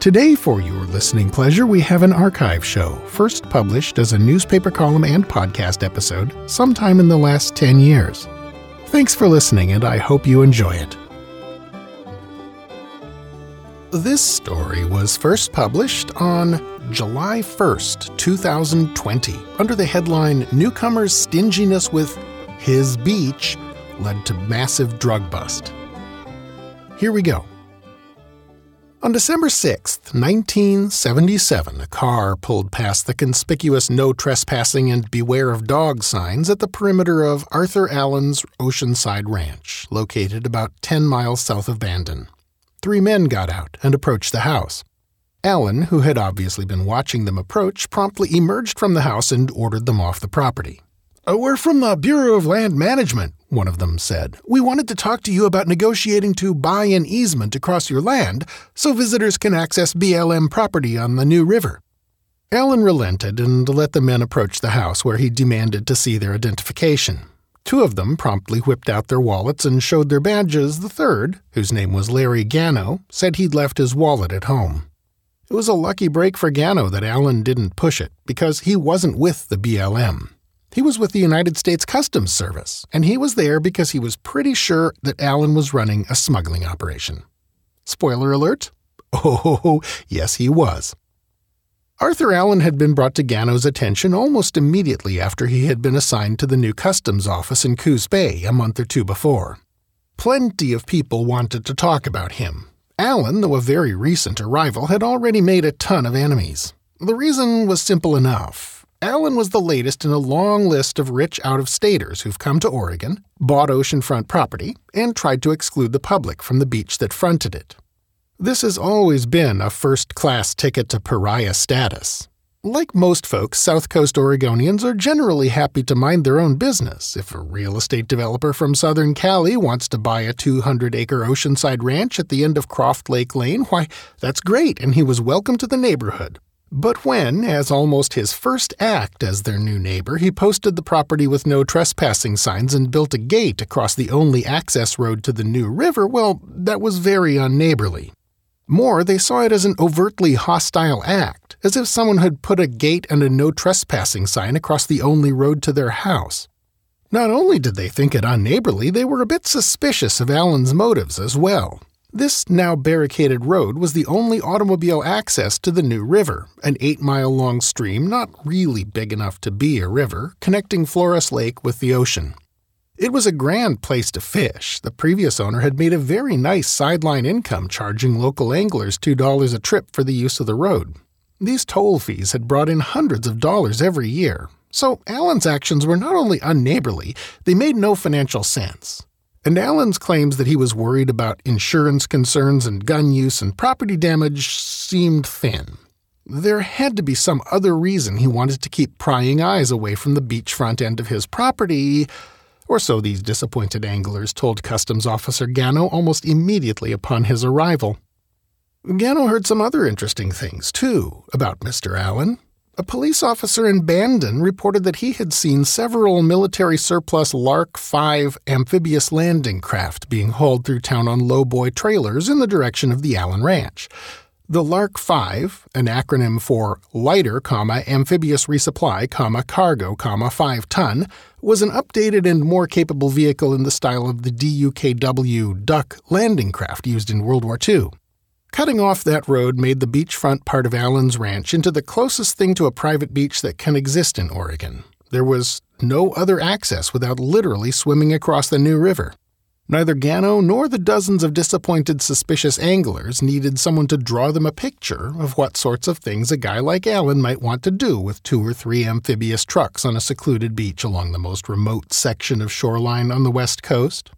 Today, for your listening pleasure, we have an archive show, first published as a newspaper column and podcast episode sometime in the last 10 years. Thanks for listening, and I hope you enjoy it. This story was first published on July 1st, 2020, under the headline, Newcomer's Stinginess with His Beach Led to Massive Drug Bust. Here we go. On December 6th, 1977, a car pulled past the conspicuous No Trespassing and Beware of Dogs signs at the perimeter of Arthur Allen's Oceanside Ranch, located about 10 miles south of Bandon. 3 men got out and approached the house. Allen, who had obviously been watching them approach, promptly emerged from the house and ordered them off the property. "We're from the Bureau of Land Management," one of them said. "We wanted to talk to you about negotiating to buy an easement across your land so visitors can access BLM property on the New River." Allen relented and let the men approach the house, where he demanded to see their identification. 2 of them promptly whipped out their wallets and showed their badges. The third, whose name was Larry Gano, said he'd left his wallet at home. It was a lucky break for Gano that Allen didn't push it, because he wasn't with the BLM. He was with the United States Customs Service, and he was there because he was pretty sure that Allen was running a smuggling operation. Spoiler alert? Oh, yes, he was. Arthur Allen had been brought to Gano's attention almost immediately after he had been assigned to the new customs office in Coos Bay a month or 2 before. Plenty of people wanted to talk about him. Allen, though a very recent arrival, had already made a ton of enemies. The reason was simple enough. Allen was the latest in a long list of rich out-of-staters who've come to Oregon, bought oceanfront property, and tried to exclude the public from the beach that fronted it. This has always been a first-class ticket to pariah status. Like most folks, South Coast Oregonians are generally happy to mind their own business. If a real estate developer from Southern Cali wants to buy a 200-acre oceanside ranch at the end of Croft Lake Lane, why, that's great, and he was welcome to the neighborhood. But when, as almost his first act as their new neighbor, he posted the property with no trespassing signs and built a gate across the only access road to the New River, well, that was very unneighborly. More, they saw it as an overtly hostile act, as if someone had put a gate and a no trespassing sign across the only road to their house. Not only did they think it unneighborly, they were a bit suspicious of Allen's motives as well. This now barricaded road was the only automobile access to the New River, an 8-mile-long stream not really big enough to be a river, connecting Flores Lake with the ocean. It was a grand place to fish. The previous owner had made a very nice sideline income, charging local anglers $2 a trip for the use of the road. These toll fees had brought in hundreds of dollars every year, so Allen's actions were not only unneighborly, they made no financial sense. And Allen's claims that he was worried about insurance concerns and gun use and property damage seemed thin. There had to be some other reason he wanted to keep prying eyes away from the beachfront end of his property, or so these disappointed anglers told Customs Officer Gano almost immediately upon his arrival. Gano heard some other interesting things, too, about Mr. Allen. A police officer in Bandon reported that he had seen several military surplus LARC-5 amphibious landing craft being hauled through town on lowboy trailers in the direction of the Allen Ranch. The LARC-5, an acronym for Lighter, Amphibious Resupply, Cargo, 5-Ton, was an updated and more capable vehicle in the style of the Dukw Duck landing craft used in World War II. Cutting off that road made the beachfront part of Allen's ranch into the closest thing to a private beach that can exist in Oregon. There was no other access without literally swimming across the New River. Neither Gano nor the dozens of disappointed, suspicious anglers needed someone to draw them a picture of what sorts of things a guy like Allen might want to do with 2 or 3 amphibious trucks on a secluded beach along the most remote section of shoreline on the West Coast.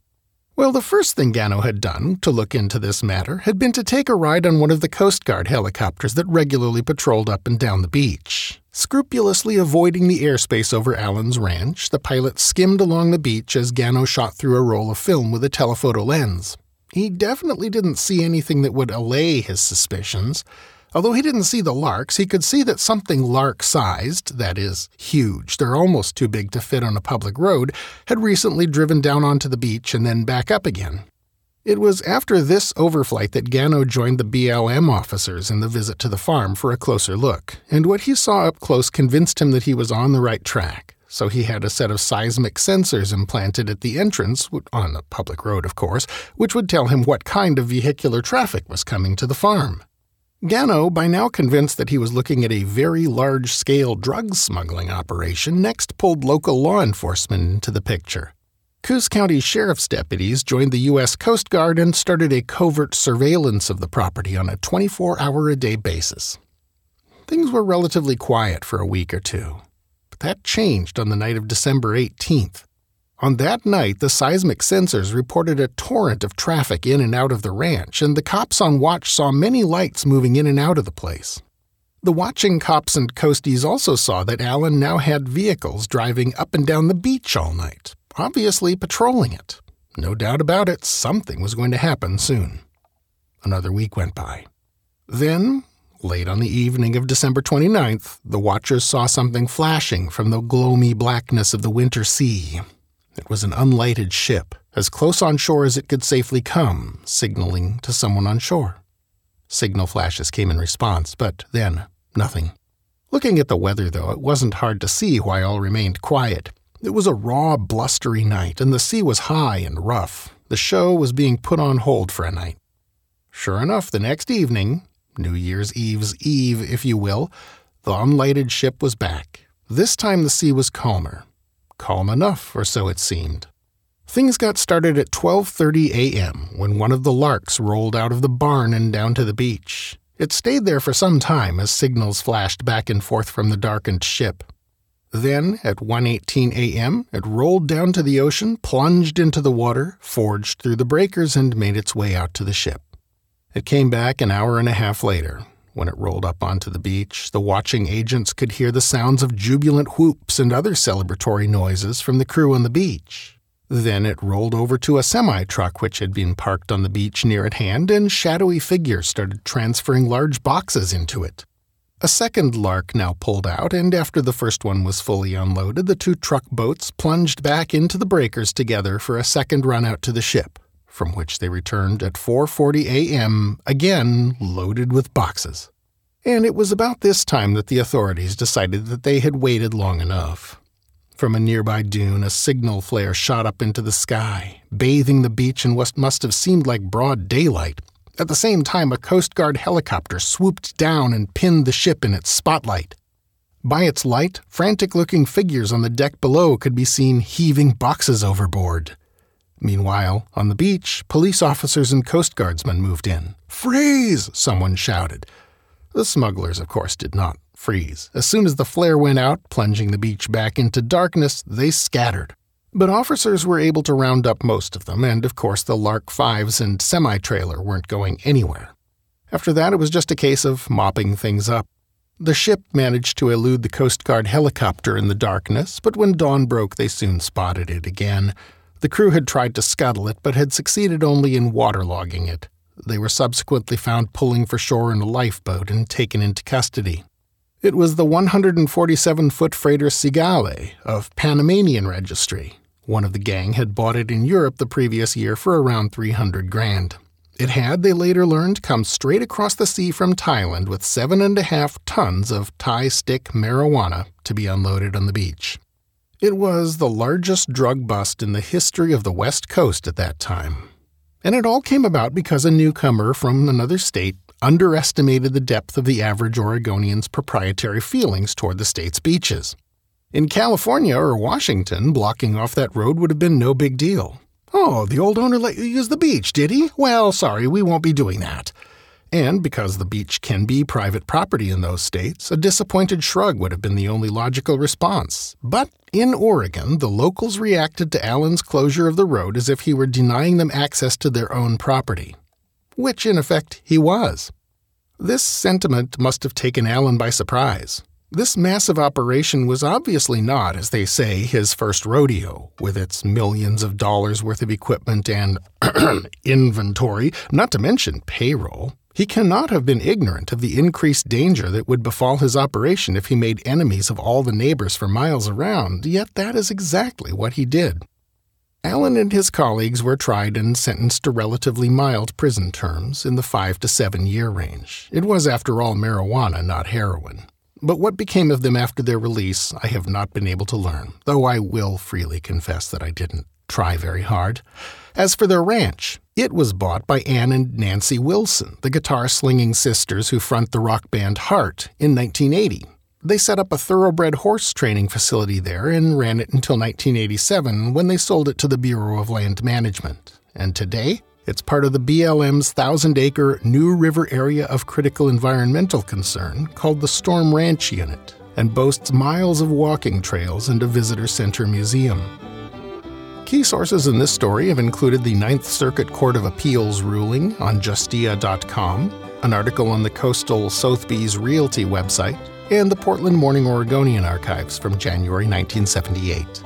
Well, the first thing Gano had done to look into this matter had been to take a ride on one of the Coast Guard helicopters that regularly patrolled up and down the beach. Scrupulously avoiding the airspace over Allen's ranch, the pilot skimmed along the beach as Gano shot through a roll of film with a telephoto lens. He definitely didn't see anything that would allay his suspicions. Although he didn't see the larks, he could see that something lark-sized, that is, huge, they're almost too big to fit on a public road, had recently driven down onto the beach and then back up again. It was after this overflight that Gano joined the BLM officers in the visit to the farm for a closer look, and what he saw up close convinced him that he was on the right track, so he had a set of seismic sensors implanted at the entrance, on the public road of course, which would tell him what kind of vehicular traffic was coming to the farm. Gano, by now convinced that he was looking at a very large-scale drug smuggling operation, next pulled local law enforcement into the picture. Coos County Sheriff's deputies joined the U.S. Coast Guard and started a covert surveillance of the property on a 24-hour-a-day basis. Things were relatively quiet for a week or two, but that changed on the night of December 18th. On that night, the seismic sensors reported a torrent of traffic in and out of the ranch, and the cops on watch saw many lights moving in and out of the place. The watching cops and coasties also saw that Allen now had vehicles driving up and down the beach all night, obviously patrolling it. No doubt about it, something was going to happen soon. Another week went by. Then, late on the evening of December 29th, the watchers saw something flashing from the gloomy blackness of the winter sea. It was an unlighted ship, as close on shore as it could safely come, signaling to someone on shore. Signal flashes came in response, but then nothing. Looking at the weather, though, it wasn't hard to see why all remained quiet. It was a raw, blustery night, and the sea was high and rough. The show was being put on hold for a night. Sure enough, the next evening, New Year's Eve's Eve, if you will, the unlighted ship was back. This time the sea was calmer. Calm enough, or so it seemed. Things got started at 12:30 a.m. when one of the larks rolled out of the barn and down to the beach. It stayed there for some time as signals flashed back and forth from the darkened ship. Then, at 1:18 a.m., it rolled down to the ocean, plunged into the water, forged through the breakers, and made its way out to the ship. It came back an hour and a half later. When it rolled up onto the beach, the watching agents could hear the sounds of jubilant whoops and other celebratory noises from the crew on the beach. Then it rolled over to a semi-truck which had been parked on the beach near at hand, and shadowy figures started transferring large boxes into it. A second lark now pulled out, and after the first one was fully unloaded, the two truck boats plunged back into the breakers together for a second run out to the ship, from which they returned at 4:40 a.m., again loaded with boxes. And it was about this time that the authorities decided that they had waited long enough. From a nearby dune, a signal flare shot up into the sky, bathing the beach in what must have seemed like broad daylight. At the same time, a Coast Guard helicopter swooped down and pinned the ship in its spotlight. By its light, frantic-looking figures on the deck below could be seen heaving boxes overboard. Meanwhile, on the beach, police officers and Coast Guardsmen moved in. "Freeze!" someone shouted. The smugglers, of course, did not freeze. As soon as the flare went out, plunging the beach back into darkness, they scattered. But officers were able to round up most of them, and of course the LARC-5s and semi-trailer weren't going anywhere. After that, it was just a case of mopping things up. The ship managed to elude the Coast Guard helicopter in the darkness, but when dawn broke, they soon spotted it again. The crew had tried to scuttle it, but had succeeded only in waterlogging it. They were subsequently found pulling for shore in a lifeboat and taken into custody. It was the 147-foot freighter Sigale of Panamanian registry. One of the gang had bought it in Europe the previous year for around $300,000. It had, they later learned, come straight across the sea from Thailand with 7.5 tons of Thai stick marijuana to be unloaded on the beach. It was the largest drug bust in the history of the West Coast at that time. And it all came about because a newcomer from another state underestimated the depth of the average Oregonian's proprietary feelings toward the state's beaches. In California or Washington, blocking off that road would have been no big deal. "Oh, the old owner let you use the beach, did he? Well, sorry, we won't be doing that." And because the beach can be private property in those states, a disappointed shrug would have been the only logical response. But in Oregon, the locals reacted to Allen's closure of the road as if he were denying them access to their own property, which, in effect, he was. This sentiment must have taken Allen by surprise. This massive operation was obviously not, as they say, his first rodeo, with its millions of dollars worth of equipment and inventory, not to mention payroll. He cannot have been ignorant of the increased danger that would befall his operation if he made enemies of all the neighbors for miles around, yet that is exactly what he did. Allen and his colleagues were tried and sentenced to relatively mild prison terms in the 5 to 7 year range. It was, after all, marijuana, not heroin. But what became of them after their release, I have not been able to learn, though I will freely confess that I didn't try very hard. As for their ranch, it was bought by Ann and Nancy Wilson, the guitar-slinging sisters who front the rock band Heart, in 1980. They set up a thoroughbred horse training facility there and ran it until 1987 when they sold it to the Bureau of Land Management. And today, it's part of the BLM's 1,000-acre New River Area of Critical Environmental Concern called the Storm Ranch Unit and boasts miles of walking trails and a visitor center museum. Key sources in this story have included the Ninth Circuit Court of Appeals ruling on Justia.com, an article on the coastal Sotheby's Realty website, and the Portland Morning Oregonian archives from January 1978.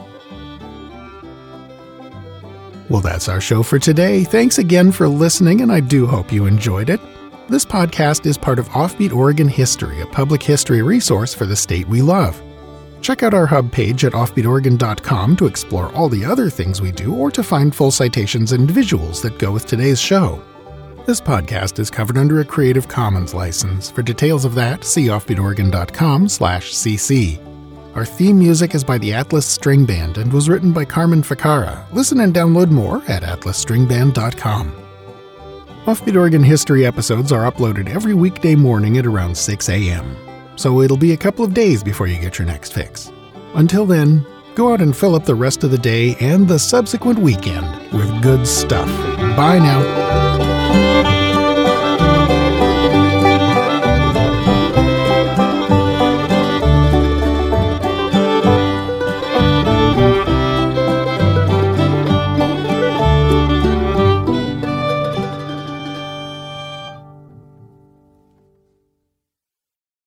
Well, that's our show for today. Thanks again for listening, and I do hope you enjoyed it. This podcast is part of Offbeat Oregon History, a public history resource for the state we love. Check out our hub page at offbeatoregon.com to explore all the other things we do or to find full citations and visuals that go with today's show. This podcast is covered under a Creative Commons license. For details of that, see offbeatoregon.com/cc. Our theme music is by the Atlas String Band and was written by Carmen Ficarra. Listen and download more at atlasstringband.com. Offbeat Oregon History episodes are uploaded every weekday morning at around 6 a.m., so it'll be a couple of days before you get your next fix. Until then, go out and fill up the rest of the day and the subsequent weekend with good stuff. Bye now.